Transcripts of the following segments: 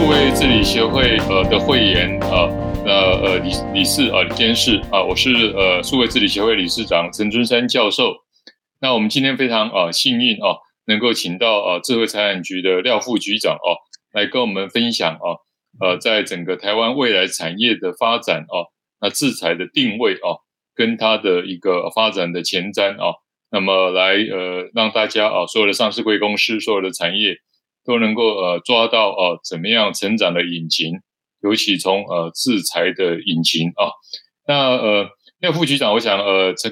数位治理协会的会员理事我是数位治理协会理事长陈春山教授。那我们今天非常幸运能够请到智慧财产局的廖副局长来跟我们分享在整个台湾未来产业的发展那智财的定位跟它的一个发展的前瞻那么来让大家所有的上市贵公司所有的产业都能够抓到怎么样成长的引擎，尤其从智财的引擎那廖副局长，我想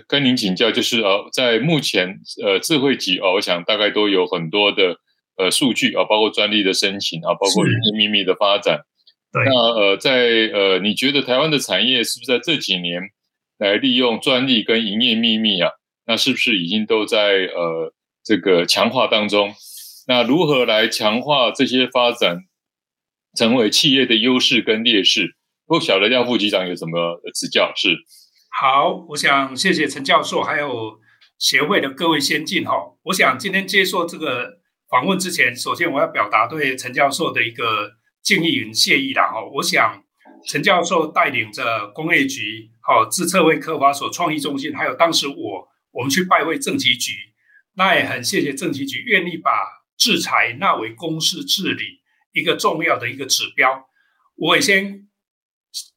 跟您请教，就是在目前智慧局我想大概都有很多的数据包括专利的申请包括营业秘密的发展。对。那在你觉得台湾的产业是不是在这几年来利用专利跟营业秘密那是不是已经都在这个强化当中？那如何来强化这些发展成为企业的优势跟劣势？不晓得廖副局长有什么指教？是。好，我想谢谢陈教授还有协会的各位先进。我想今天接受这个访问之前，首先我要表达对陈教授的一个敬意与谢意啦。我想陈教授带领着工业局、智策会科发所创意中心，还有当时我们去拜会政企局，那也很谢谢政企局愿意把智财纳为公司治理一个重要的一个指标。我也先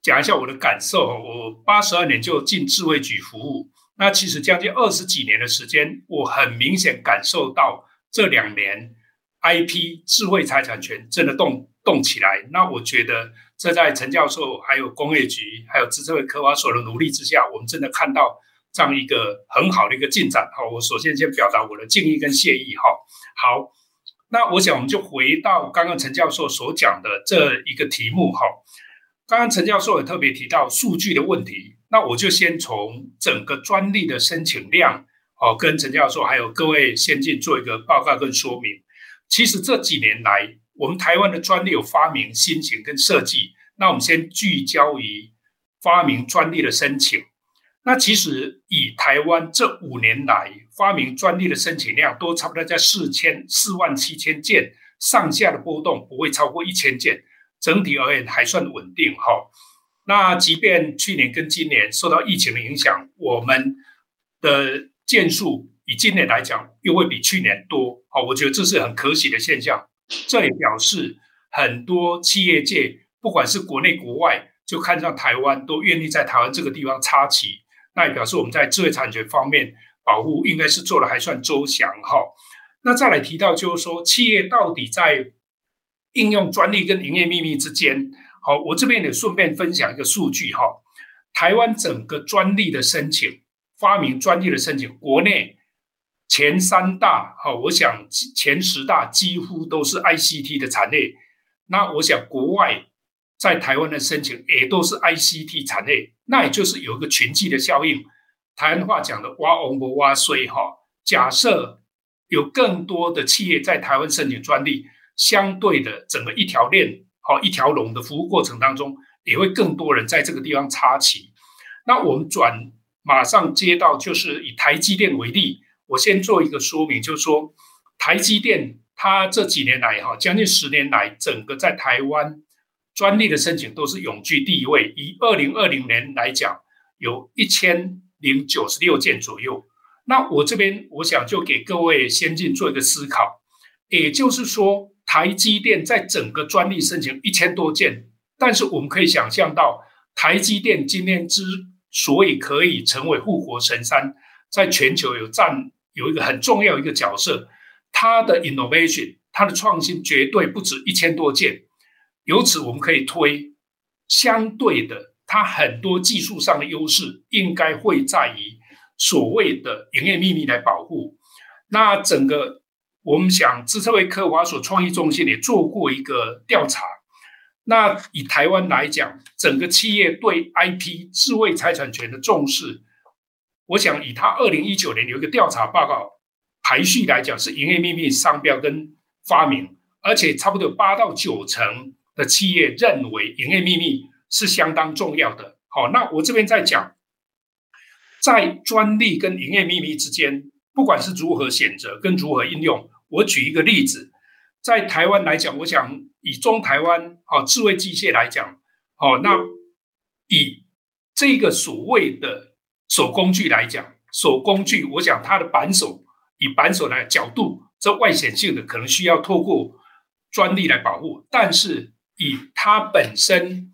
讲一下我的感受。我82年就进智慧局服务，那其实将近20几年的时间，我很明显感受到这两年 IP 智慧财产权真的动起来。那我觉得这在陈教授还有工业局还有智慧科发所的努力之下，我们真的看到这样一个很好的一个进展。我首先先表达我的敬意跟谢意。好，那我想我们就回到刚刚陈教授所讲的这一个题目。刚刚陈教授也特别提到数据的问题，那我就先从整个专利的申请量跟陈教授还有各位先进做一个报告跟说明。其实这几年来，我们台湾的专利有发明、新型跟设计，那我们先聚焦于发明专利的申请。那其实以台湾这5年来发明专利的申请量都差不多在4万7千件上下的波动，不会超过1000件，整体而言还算稳定。那即便去年跟今年受到疫情的影响，我们的件数以今年来讲又会比去年多。我觉得这是很可喜的现象，这也表示很多企业界不管是国内国外就看上台湾，都愿意在台湾这个地方插旗，那也表示我们在智慧产权方面保护应该是做的还算周详。那再来提到就是说，企业到底在应用专利跟营业秘密之间，我这边也顺便分享一个数据。台湾整个专利的申请，发明专利的申请，国内前3大，我想前10大几乎都是 ICT 的产业。那我想国外在台湾的申请也都是 ICT 产业，那也就是有一个群聚的效应。台湾话讲的挖翁不挖水。假设有更多的企业在台湾申请专利，相对的整个一条链、一条龙的服务过程当中，也会更多人在这个地方插旗。那我们马上接到就是以台积电为例，我先做一个说明，就是说台积电它这几年来将近10年来，整个在台湾专利的申请都是永居第一位，以2020年来讲有1096件左右。那我这边我想就给各位先进做一个思考，也就是说台积电在整个专利申请1000多件，但是我们可以想象到台积电今天之所以可以成为护国神山，在全球有一个很重要一个角色，它的 innovation 它的创新绝对不止1000多件。由此我们可以推，相对的它很多技术上的优势应该会在于所谓的营业秘密来保护。那整个我们想智策会科发所创意中心也做过一个调查，那以台湾来讲，整个企业对 IP 智慧财产权的重视，我想以它2019年有一个调查报告排序来讲，是营业秘密、商标跟发明，而且差不多8到9成的企业认为营业秘密是相当重要的。那我这边在讲，在专利跟营业秘密之间，不管是如何选择跟如何应用，我举一个例子，在台湾来讲，我想以中台湾智慧机械来讲，那以这个所谓的手工具来讲，手工具我想它的扳手，以扳手的角度，这外显性的可能需要透过专利来保护，但是以它本身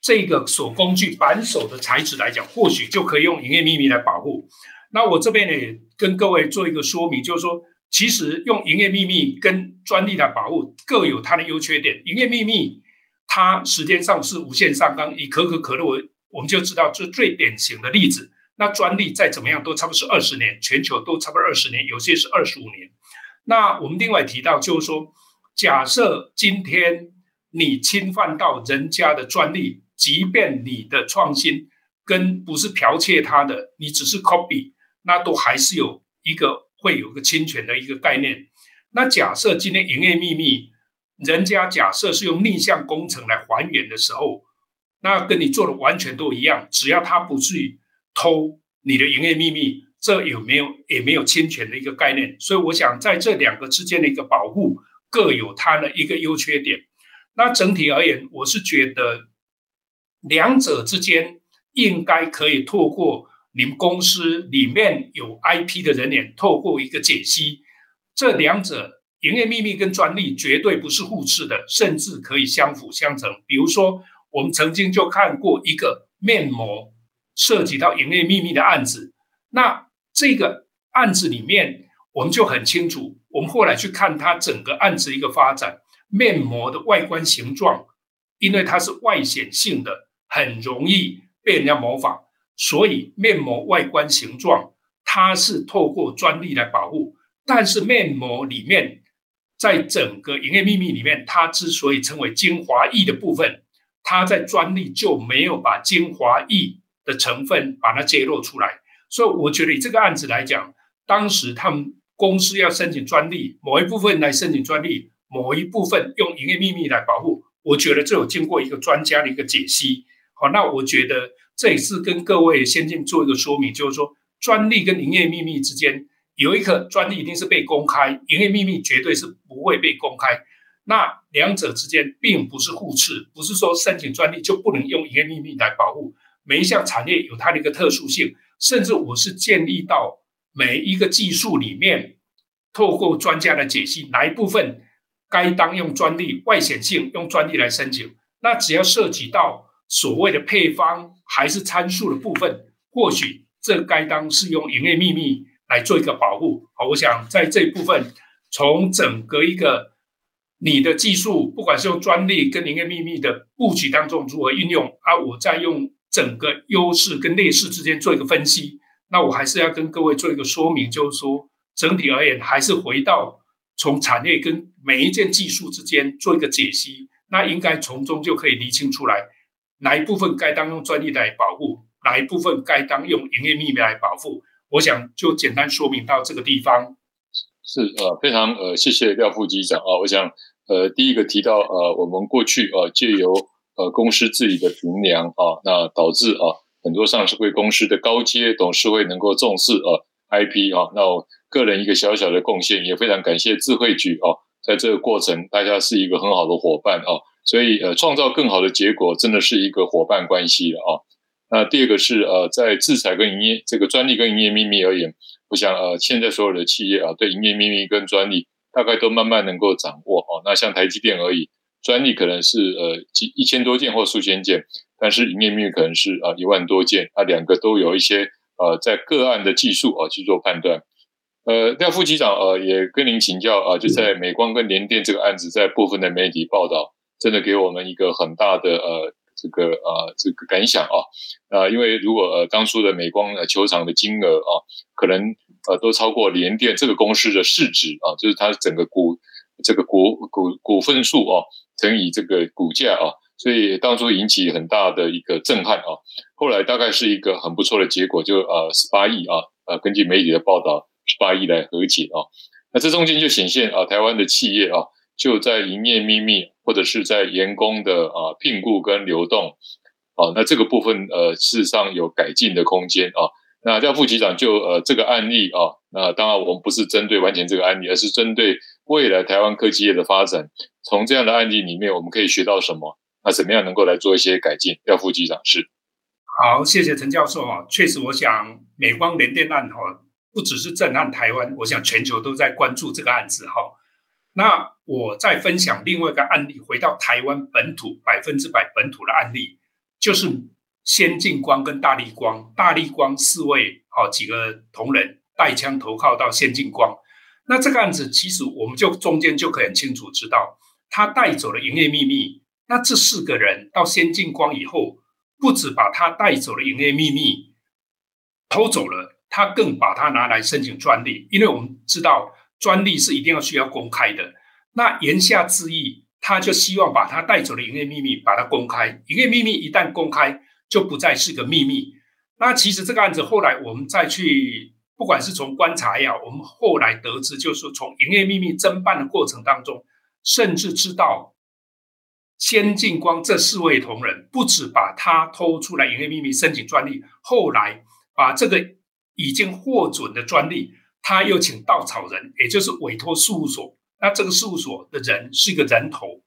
这个手工具扳手的材质来讲，或许就可以用营业秘密来保护。那我这边也跟各位做一个说明，就是说其实用营业秘密跟专利来保护各有它的优缺点。营业秘密它时间上是无限上纲，以可口可乐我们就知道这最典型的例子。那专利再怎么样都差不多是20年，全球都差不多20年，有些是25年。那我们另外提到就是说，假设今天你侵犯到人家的专利，即便你的创新跟不是剽窃它的，你只是 copy， 那都还是有一个会有一个侵权的一个概念。那假设今天营业秘密人家假设是用逆向工程来还原的时候，那跟你做的完全都一样，只要他不去偷你的营业秘密，这有没有也没有侵权的一个概念。所以我想在这两个之间的一个保护各有它的一个优缺点。那整体而言，我是觉得两者之间应该可以透过你们公司里面有 IP 的人员透过一个解析，这两者营业秘密跟专利绝对不是互斥的，甚至可以相辅相成。比如说我们曾经就看过一个面膜涉及到营业秘密的案子，那这个案子里面我们就很清楚，我们后来去看它整个案子一个发展，面膜的外观形状因为它是外显性的，很容易被人家模仿，所以面膜外观形状它是透过专利来保护。但是面膜里面在整个营业秘密里面，它之所以称为精华液的部分，它在专利就没有把精华液的成分把它揭露出来。所以我觉得以这个案子来讲，当时他们公司要申请专利，某一部分来申请专利，某一部分用营业秘密来保护，我觉得这有经过一个专家的一个解析。好，那我觉得这也是跟各位先进做一个说明，就是说专利跟营业秘密之间有一个，专利一定是被公开，营业秘密绝对是不会被公开。那两者之间并不是互斥，不是说申请专利就不能用营业秘密来保护，每一项产业有它的一个特殊性，甚至我是建议到每一个技术里面透过专家的解析，哪一部分该当用专利，外显性用专利来申请。那只要涉及到所谓的配方还是参数的部分，或许这该当是用营业秘密来做一个保护。好，我想在这部分从整个一个你的技术不管是用专利跟营业秘密的布局当中如何运用啊，我再用整个优势跟劣势之间做一个分析。那我还是要跟各位做一个说明，就是说整体而言还是回到从产业跟每一件技术之间做一个解析，那应该从中就可以厘清出来哪一部分该当用专利来保护，哪一部分该当用营业秘密来保护。我想就简单说明到这个地方。是非常谢谢廖副机长啊。我想第一个提到我们过去借由公司自己的评量啊，那导致很多上市会公司的高阶董事会能够重视IP 啊。那我个人一个小小的贡献，也非常感谢智慧局啊，在这个过程大家是一个很好的伙伴啊，所以创造更好的结果真的是一个伙伴关系啊。那第二个是在制裁跟营业这个专利跟营业秘密而言，我想现在所有的企业啊，对营业秘密跟专利大概都慢慢能够掌握啊。那像台积电而已，专利可能是1000多件或数千件，但是营业秘密可能是1万多件，啊，两个都有一些在个案的技术去做判断。廖副局长也跟您请教就在美光跟联电这个案子，在部分的媒体报道真的给我们一个很大的这个感想啊。因为如果当初的美光球场的金额啊，可能都超过联电这个公司的市值啊，就是它整个股份数啊乘以这个股价啊，所以当初引起很大的一个震撼啊。后来大概是一个很不错的结果，就18亿啊，根据媒体的报道18亿来和解啊。那这中间就显现台湾的企业啊，就在营业秘密或者是在员工的聘雇跟流动啊，那这个部分事实上有改进的空间啊。那廖副局长就这个案例啊，那当然我们不是针对完全这个案例，而是针对未来台湾科技业的发展，从这样的案例里面我们可以学到什么，那怎么样能够来做一些改进？廖副局长是。好，谢谢陈教授。确实我想美光联电案不只是震撼台湾，我想全球都在关注这个案子。那我再分享另外一个案例，回到台湾本土 100% 本土的案例，就是先进光跟大立光。大立光4位几个同仁带枪投靠到先进光，那这个案子其实我们就中间就可以很清楚知道，他带走了营业秘密。那这4个人到先进光以后，不只把他带走了营业秘密偷走了，他更把他拿来申请专利，因为我们知道专利是一定要需要公开的。那言下之意，他就希望把他带走的营业秘密把它公开，营业秘密一旦公开就不再是个秘密。那其实这个案子后来我们再去，不管是从观察呀，我们后来得知，就是从营业秘密侦办的过程当中，甚至知道先进光这4位同仁不止把他偷出来营业秘密申请专利，后来把这个已经获准的专利，他又请稻草人，也就是委托事务所。那这个事务所的人是一个人头，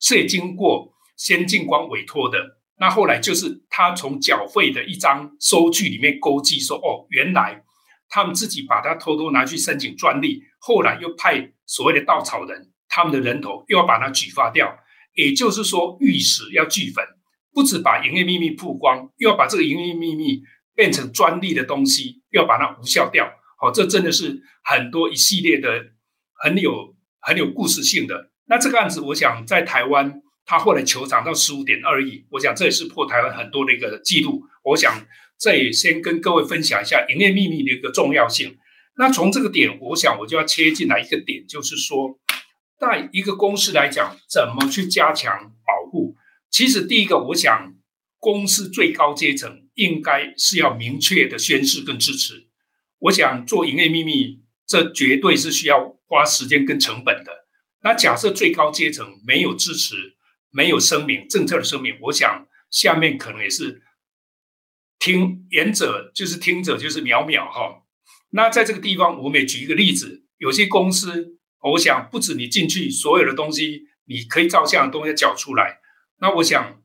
是经过先进光委托的。那后来就是他从缴费的一张收据里面勾稽说，原来他们自己把它偷偷拿去申请专利，后来又派所谓的稻草人，他们的人头又要把它举发掉。也就是说，玉石要俱焚，不止把营业秘密曝光，又要把这个营业秘密变成专利的东西，又要把它无效掉。这真的是很多一系列的很有故事性的。那这个案子我想在台湾他后来求偿到 15.2 亿，我想这也是破台湾很多的一个记录。我想这也先跟各位分享一下营业秘密的一个重要性。那从这个点，我想我就要切进来一个点，就是说在一个公司来讲，怎么去加强保护。其实第一个，我想公司最高阶层应该是要明确的宣示跟支持。我想做营业秘密，这绝对是需要花时间跟成本的。那假设最高阶层没有支持，没有声明，政策的声明，我想下面可能也是听者就是渺渺。那在这个地方我们也举一个例子，有些公司我想不止你进去所有的东西你可以照相的东西缴出来。那我想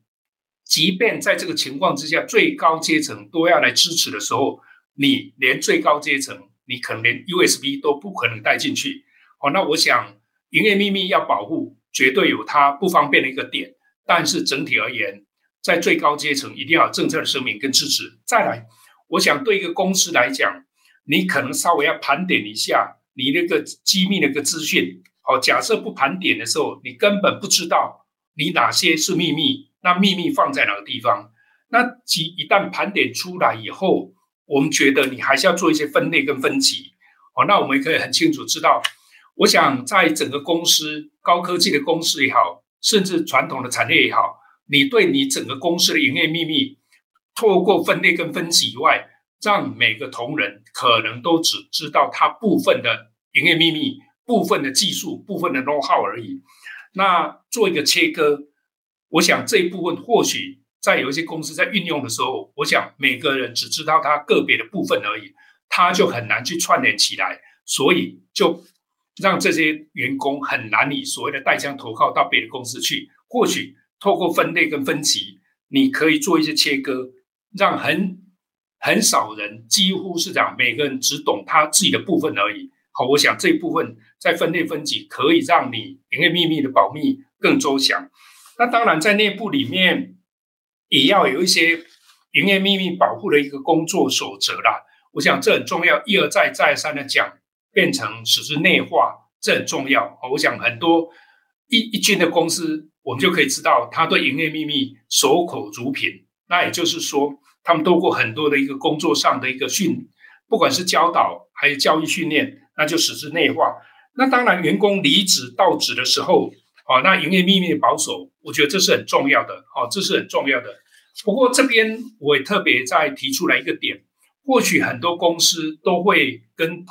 即便在这个情况之下最高阶层都要来支持的时候，你连最高阶层你可能连 USB 都不可能带进去。那我想营业秘密要保护绝对有它不方便的一个点，但是整体而言在最高阶层一定要有政策的声明跟支持。再来我想对一个公司来讲，你可能稍微要盘点一下你那个机密的一个资讯。假设不盘点的时候，你根本不知道你哪些是秘密，那秘密放在哪个地方。那一旦盘点出来以后，我们觉得你还是要做一些分类跟分级。那我们可以很清楚知道，我想在整个公司高科技的公司也好，甚至传统的产业也好，你对你整个公司的营业秘密透过分类跟分级以外，让每个同仁可能都只知道他部分的营业秘密，部分的技术，部分的 know-how 而已。那做一个切割，我想这一部分或许在有一些公司在运用的时候，我想每个人只知道他个别的部分而已，他就很难去串联起来，所以就让这些员工很难以所谓的带枪投靠到别的公司去。或许透过分类跟分级，你可以做一些切割，让很少人，几乎是讲每个人只懂他自己的部分而已。我想这一部分在分类分级可以让你营业秘密的保密更周详。那当然在内部里面也要有一些营业秘密保护的一个工作守则啦，我想这很重要。一而再再而三的讲，变成实施内化，这很重要。我想很多一军的公司我们就可以知道他对营业秘密守口如瓶。那也就是说他们透过很多的一个工作上的一个不管是教导还是教育训练，那就实施内化。那当然员工离职到职的时候，那营业秘密的保守，我觉得这是很重要的，这是很重要的。不过这边我也特别再提出来一个点，或许很多公司都会跟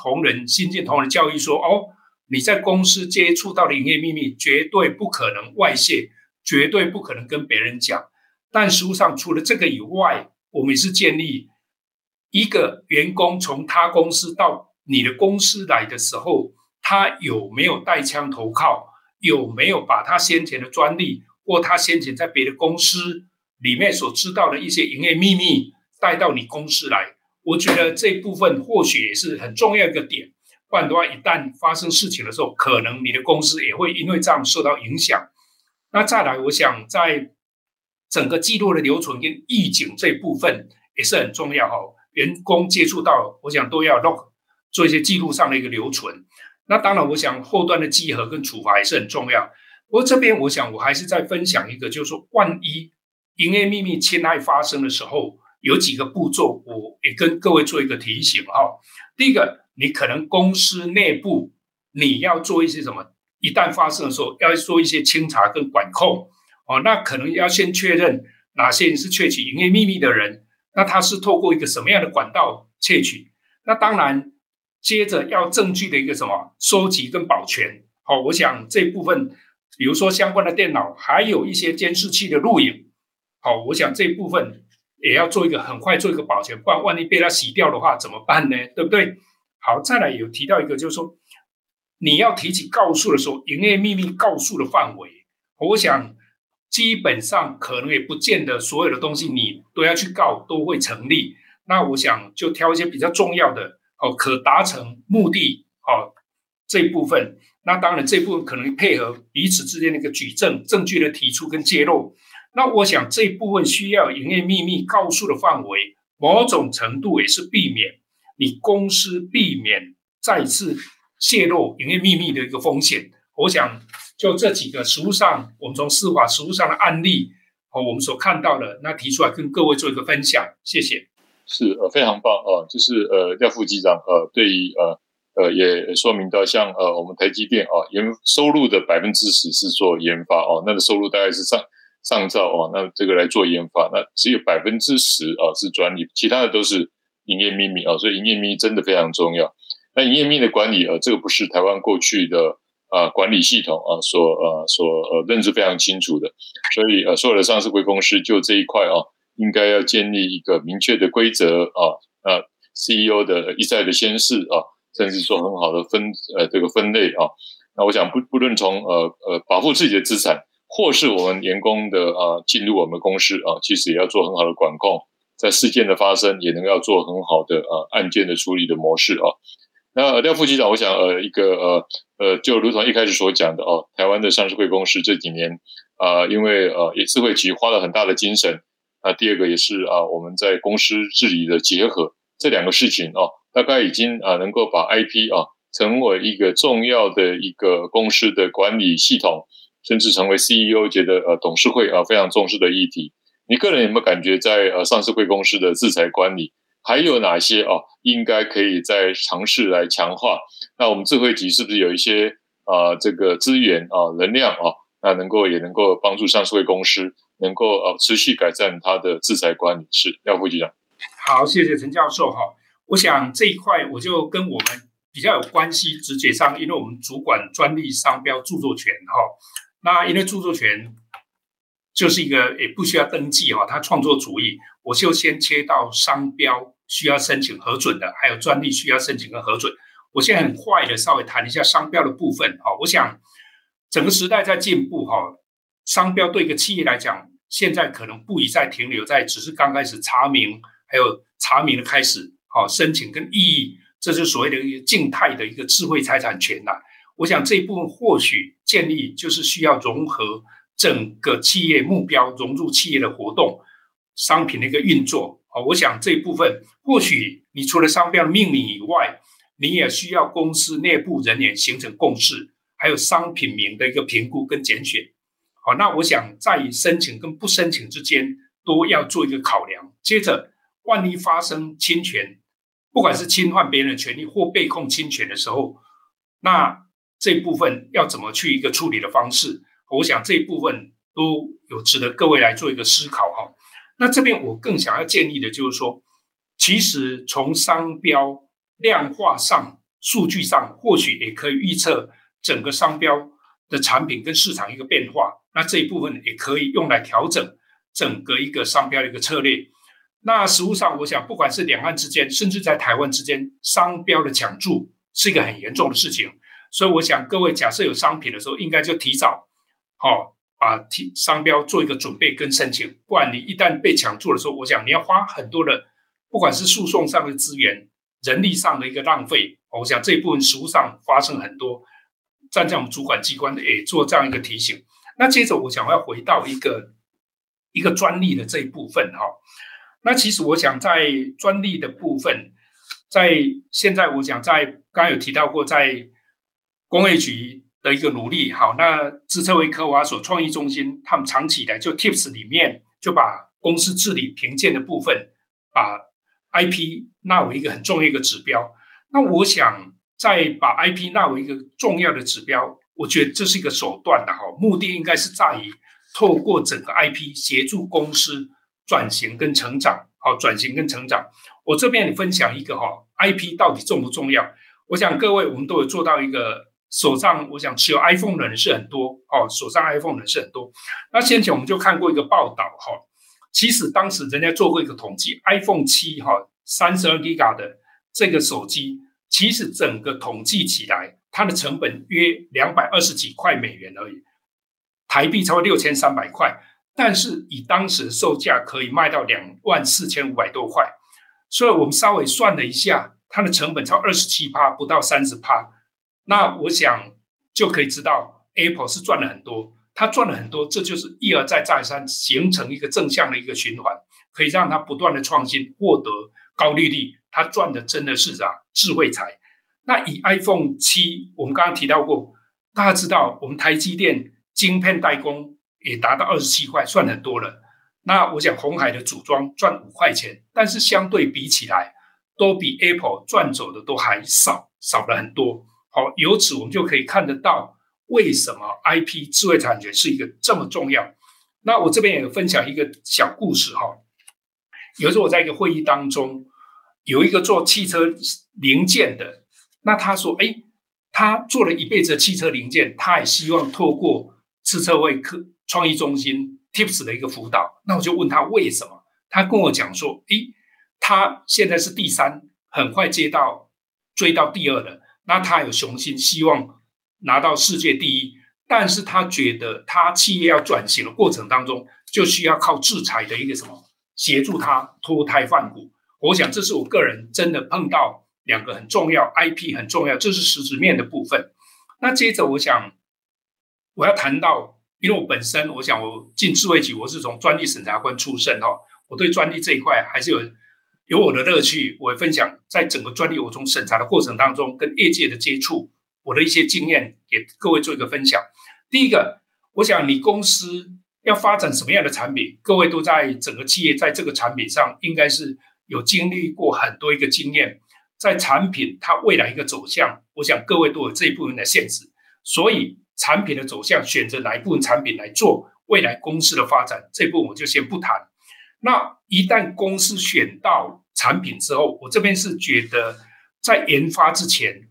新进同仁教育说，你在公司接触到的营业秘密绝对不可能外泄，绝对不可能跟别人讲。但实务上除了这个以外，我们也是建议一个员工从他公司到你的公司来的时候，他有没有带枪投靠，有没有把他先前的专利或他先前在别的公司里面所知道的一些营业秘密带到你公司来。我觉得这部分或许也是很重要一个点，不然的话一旦发生事情的时候，可能你的公司也会因为这样受到影响。那再来，我想在整个记录的留存跟预警这部分也是很重要哦，员工接触到我想都要 log 做一些记录上的一个留存。那当然我想后端的稽核跟处罚也是很重要。不过这边我想我还是再分享一个，就是说万一营业秘密侵害发生的时候，有几个步骤我也跟各位做一个提醒哦。第一个，你可能公司内部你要做一些什么，一旦发生的时候要做一些清查跟管控哦，那可能要先确认哪些人是窃取营业秘密的人，那他是透过一个什么样的管道窃取，那当然接着要证据的一个什么收集跟保全哦，我想这部分比如说相关的电脑还有一些监视器的录影哦，我想这部分也要做一个很快做一个保全，不然万一被他洗掉的话怎么办呢，对不对？好，再来有提到一个，就是说你要提起告诉的时候，营业秘密告诉的范围，我想基本上可能也不见得所有的东西你都要去告都会成立，那我想就挑一些比较重要的哦，可达成目的哦这部分，那当然这部分可能配合彼此之间的一个举证证据的提出跟揭露，那我想这部分需要营业秘密告诉的范围，某种程度也是避免你公司避免再次泄露营业秘密的一个风险。我想就这几个实务上我们从司法实务上的案例我们所看到的，那提出来跟各位做一个分享，谢谢。是非常棒就是廖副机长对于也说明到像我们台积电收入的 10% 是做研发那个收入大概是上兆那这个来做研发，那只有 10% 是专利，其他的都是营业秘密所以营业秘密真的非常重要。那营业秘密的管理这个不是台湾过去的管理系统所认知非常清楚的，所以所有的上市贵公司就这一块应该要建立一个明确的规则CEO 的一再的宣示甚至说很好的这个分类那我想不论从保护自己的资产，或是我们员工的进入我们公司其实也要做很好的管控，在事件的发生也能要做很好的案件的处理的模式那廖副局长，我想一个就如同一开始所讲的台湾的上市贵公司这几年因为智慧局花了很大的精神，那第二个也是我们在公司治理的结合，这两个事情大概已经能够把 IP 成为一个重要的一个公司的管理系统，甚至成为 CEO 觉得董事会非常重视的议题。你个人有没有感觉在上市贵公司的制裁管理还有哪些应该可以再尝试来强化？那我们智慧局是不是有一些这个资源能量那也能够帮助上市贵公司能够持续改善它的制裁管理？是廖副局长。好，谢谢陈教授我想这一块我就跟我们比较有关系，直接上因为我们主管专利商标著作权那因为著作权就是一个也不需要登记它创作主义，我就先切到商标需要申请核准的，还有专利需要申请跟核准。我现在很快的稍微谈一下商标的部分我想整个时代在进步商标对一个企业来讲现在可能不宜再停留在只是刚开始查明，还有查明的开始申请跟异议，这是所谓的一个静态的一个智慧财产权我想这一部分或许建议就是需要融合整个企业目标，融入企业的活动商品的一个运作我想这一部分或许你除了商标的命名以外，你也需要公司内部人员形成共识，还有商品名的一个评估跟拣选那我想在申请跟不申请之间都要做一个考量。接着万一发生侵权，不管是侵犯别人的权利或被控侵权的时候，那这部分要怎么去一个处理的方式，我想这部分都有值得各位来做一个思考那这边我更想要建议的就是说，其实从商标量化上数据上或许也可以预测整个商标的产品跟市场一个变化，那这一部分也可以用来调整整个一个商标的一个策略。那实务上我想不管是两岸之间甚至在台湾之间，商标的抢注是一个很严重的事情，所以我想各位假设有商品的时候应该就提早把商标做一个准备跟申请，不然你一旦被抢注的时候，我想你要花很多的不管是诉讼上的资源，人力上的一个浪费，我想这一部分实务上发生很多，站在我们主管机关也做这样一个提醒。那接着我想要回到一个专利的这一部分，那其实我想在专利的部分，在现在我想在刚刚有提到过，在工业局的一个努力，好，那资策会科华所创意中心他们长期以来就 TIPS 里面就把公司治理评鉴的部分把 IP 纳为一个很重要一个指标。那我想在把 IP 纳为一个重要的指标，我觉得这是一个手段的，目的应该是在于透过整个 IP 协助公司转型跟成长，转型跟成长。我这边分享一个 IP 到底重不重要，我想各位我们都有做到一个手上，我想持有 iPhone 的人是很多，手上 iPhone 的人是很多。那先前我们就看过一个报道，其实当时人家做过一个统计， iPhone 7 32GB 的这个手机，其实整个统计起来它的成本约220几块美元而已，台币超过6300块，但是以当时售价可以卖到24500多块，所以我们稍微算了一下，它的成本超 27% 不到 30%， 那我想就可以知道 Apple 是赚了很多，它赚了很多，这就是一而再再三形成一个正向的一个循环，可以让它不断的创新，获得高利率，它赚的真的是智慧财。那以 iPhone 7我们刚刚提到过，大家知道我们台积电晶片代工也达到27块，算很多了。那我想鸿海的组装赚5块钱，但是相对比起来都比 Apple 赚走的都还少了很多。好，由此我们就可以看得到为什么 IP 智慧产权是一个这么重要。那我这边也分享一个小故事，有时候我在一个会议当中，有一个做汽车零件的，那他说他做了一辈子的汽车零件，他也希望透过资策会创意中心 TIPS 的一个辅导。那我就问他为什么，他跟我讲说他现在是第3，很快追到第2了，那他有雄心希望拿到世界第1，但是他觉得他企业要转型的过程当中就需要靠制裁的一个什么协助他脱胎换骨。我想这是我个人真的碰到两个很重要 IP 很重要，这是实质面的部分。那接着我想我要谈到，因为我本身我想我进智慧局我是从专利审查官出身，我对专利这一块还是有我的乐趣，我分享在整个专利我从审查的过程当中跟业界的接触，我的一些经验给各位做一个分享。第一个，我想你公司要发展什么样的产品，各位都在整个企业在这个产品上应该是有经历过很多一个经验，在产品它未来一个走向，我想各位都有这一部分的限制，所以产品的走向选择哪一部分产品来做未来公司的发展，这部分我就先不谈。那一旦公司选到产品之后，我这边是觉得在研发之前，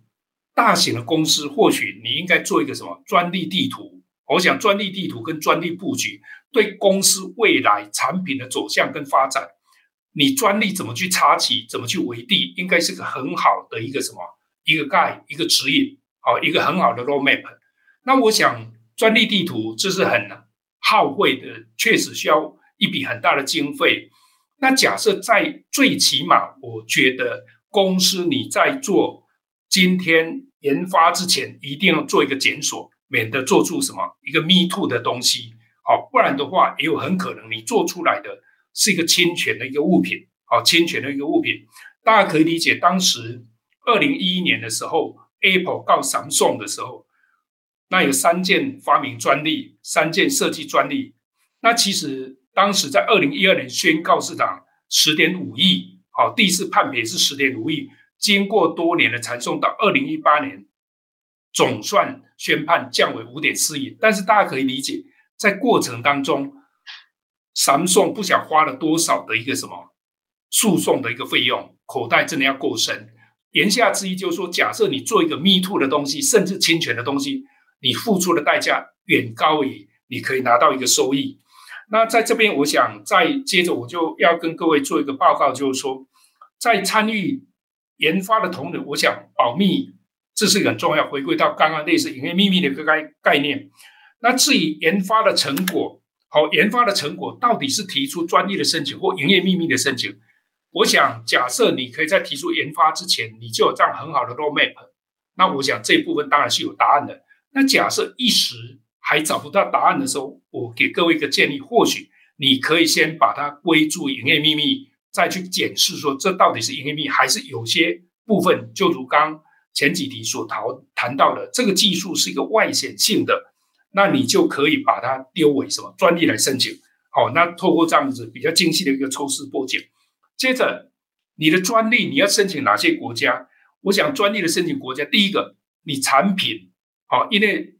大型的公司或许你应该做一个什么专利地图，我想专利地图跟专利布局对公司未来产品的走向跟发展，你专利怎么去插旗，怎么去围地，应该是个很好的一个什么一个guide，一个指引，一个很好的 roadmap。 那我想专利地图这是很耗费的，确实需要一笔很大的经费。那假设在最起码我觉得公司你在做今天研发之前一定要做一个检索，免得做出什么一个 me too 的东西，不然的话也有很可能你做出来的是一个侵权的一个物品，侵权的一个物品。大家可以理解当时2011年的时候 Apple 告 Samsung 的时候，那有3件发明专利，3件设计专利，那其实当时在2012年宣告市场 10.5 亿，第一次判别是 10.5 亿，经过多年的缠讼到2018年总算宣判降为 5.4 亿。但是大家可以理解在过程当中Samsung 不想花了多少的一个什么诉讼的一个费用，口袋真的要够深。言下之意就是说，假设你做一个 me too 的东西，甚至侵权的东西，你付出的代价远高于你可以拿到一个收益。那在这边我想再接着我就要跟各位做一个报告，就是说在参与研发的同仁，我想保密这是一个很重要，回归到刚刚类似营业秘密的一个概念。那至于研发的成果，研发的成果到底是提出专利的申请或营业秘密的申请，我想假设你可以在提出研发之前你就有这样很好的 roadmap， 那我想这部分当然是有答案的。那假设一时还找不到答案的时候，我给各位一个建议，或许你可以先把它归注营业秘密，再去检视说这到底是营业秘密还是有些部分，就如刚前几题所谈到的，这个技术是一个外显性的，那你就可以把它丢为什么专利来申请。好，那透过这样子比较精细的一个抽丝剥茧，接着你的专利你要申请哪些国家？我想专利的申请国家，第一个你产品，因为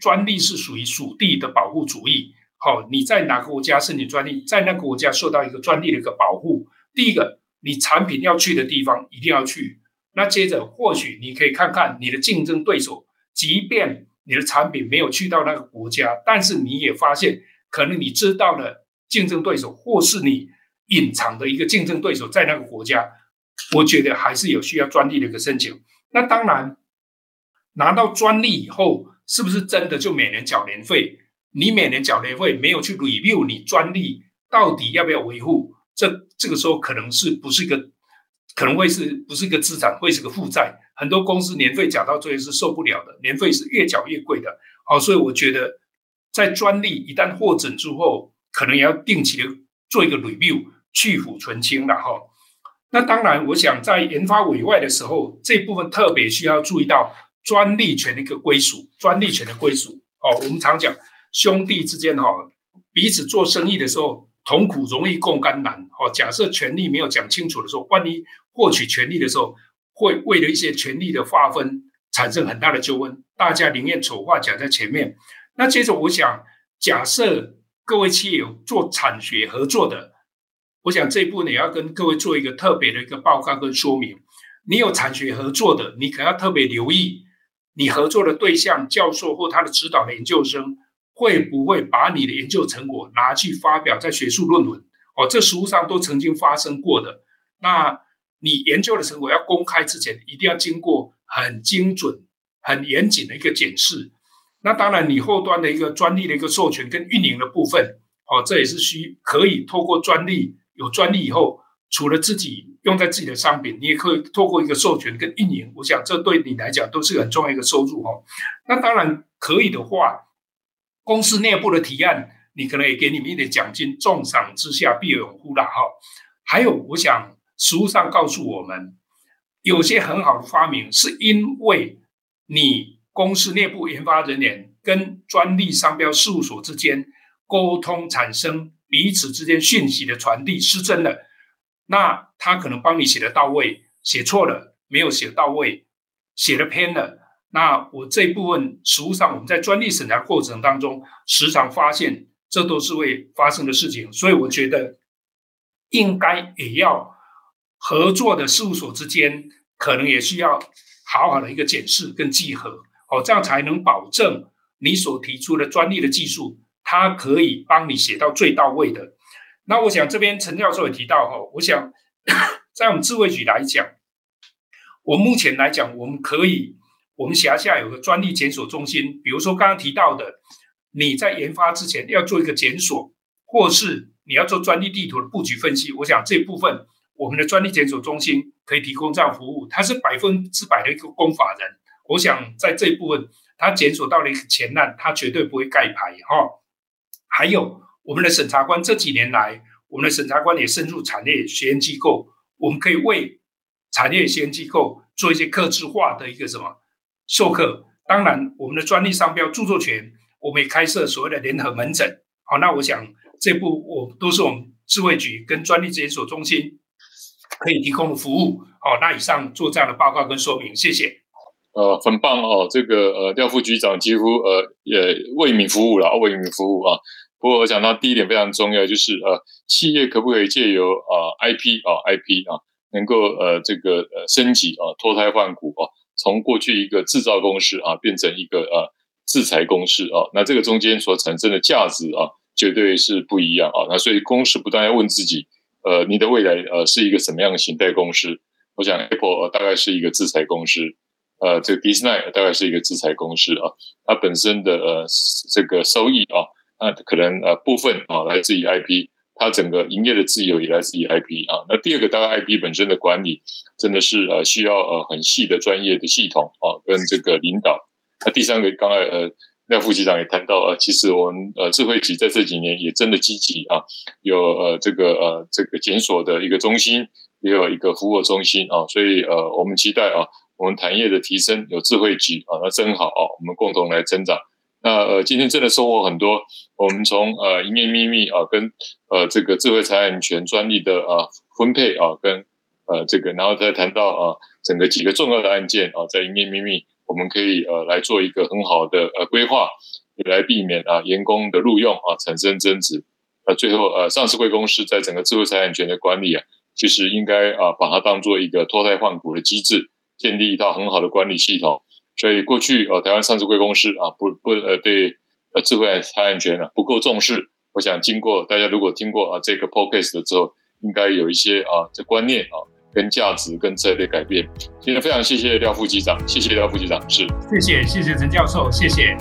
专利是属于属地的保护主义，你在哪个国家申请专利，在那个国家受到一个专利的一个保护。第一个你产品要去的地方一定要去，那接着或许你可以看看你的竞争对手，即便你的产品没有去到那个国家，但是你也发现可能你知道了竞争对手或是你隐藏的一个竞争对手在那个国家，我觉得还是有需要专利的一个申请。那当然拿到专利以后是不是真的就每年缴年费，你每年缴年费没有去 review 你专利到底要不要维护，这个时候可能是不是一个，可能会是不是一个资产，会是个负债。很多公司年费缴到最后是受不了的，年费是越缴越贵的。所以我觉得在专利一旦获准之后，可能也要定期的做一个 review， 去腐存清了。那当然我想在研发委外的时候，这部分特别需要注意到专利权的一个归属，专利权的归属。我们常讲兄弟之间，彼此做生意的时候同苦容易共甘难，假设权利没有讲清楚的时候，万一获取权利的时候会为了一些权利的划分产生很大的纠纷，大家宁愿丑话讲在前面。那接着我想假设各位企业有做产学合作的，我想这一部分也要跟各位做一个特别的一个报告跟说明。你有产学合作的，你可能要特别留意你合作的对象教授或他的指导的研究生会不会把你的研究成果拿去发表在学术论文，这实务上都曾经发生过的。那你研究的成果要公开之前一定要经过很精准很严谨的一个检视。那当然你后端的一个专利的一个授权跟运营的部分，这也是可以透过专利，有专利以后除了自己用在自己的商品，你也可以透过一个授权跟运营，我想这对你来讲都是很重要一个收入。那当然可以的话，公司内部的提案你可能也给你们一点奖金，重赏之下必有勇夫啦。还有我想实务上告诉我们，有些很好的发明是因为你公司内部研发人员跟专利商标事务所之间沟通产生彼此之间讯息的传递失真了，那他可能帮你写得到位，写错了没有写到位，写得偏了。那我这部分实务上我们在专利审查过程当中时常发现这都是会发生的事情，所以我觉得应该也要合作的事务所之间可能也需要好好的一个检视跟稽核，这样才能保证你所提出的专利的技术它可以帮你写到最到位的。那我想这边陈教授也提到，我想在我们智慧局来讲，我目前来讲我们辖下有个专利检索中心，比如说刚刚提到的你在研发之前要做一个检索，或是你要做专利地图的布局分析，我想这部分我们的专利检索中心可以提供这样服务，它是100%的一个公法人，我想在这一部分它检索到了一个前案，它绝对不会盖牌。还有我们的审查官，这几年来我们的审查官也深入产业学研机构，我们可以为产业学研机构做一些客制化的一个授课。当然我们的专利商标著作权我们也开设所谓的联合门诊。那我想这部都是我们智慧局跟专利检索中心可以提供的服务。那以上做这样的报告跟说明，谢谢。很棒这个廖副局长几乎也为民服务啦，为民服务啊。不过我想到第一点非常重要，就是企业可不可以借由IP 啊能够这个升级啊，脱胎换骨啊，从过去一个制造公司啊变成一个制裁公司啊，那这个中间所产生的价值啊绝对是不一样啊。那所以公司不断要问自己你的未来是一个什么样的形态公司。我想 Apple 大概是一个制裁公司，这个 Disney 大概是一个制裁公司啊，它本身的这个收益啊，那可能部分啊来自于 IP， 它整个营业的自由也来自于 IP 啊。那第二个，大概 IP 本身的管理真的是需要很细的专业的系统啊跟这个领导。那第三个，刚才廖副局长也谈到其实我们智慧局在这几年也真的积极啊，有这个检索的一个中心，也有一个服务中心啊，所以我们期待啊，我们产业的提升有智慧局啊，那真好啊，我们共同来增长。那今天真的收获很多，我们从营业秘密啊跟这个智慧财产权专利的分配啊跟这个，然后再谈到整个几个重要的案件啊，在营业秘密我们可以来做一个很好的规划，也来避免员工的录用产生争执。最后上市贵公司在整个智慧财产权的管理其实应该把它当作一个脱胎换骨的机制，建立一套很好的管理系统。所以过去台湾上市贵公司对智慧财产权不够重视。我想经过大家如果听过这个 podcast 之后，应该有一些这观念跟价值跟策略改变。今天非常谢谢廖副局长，谢谢廖副局长，是，谢谢陈教授，谢谢。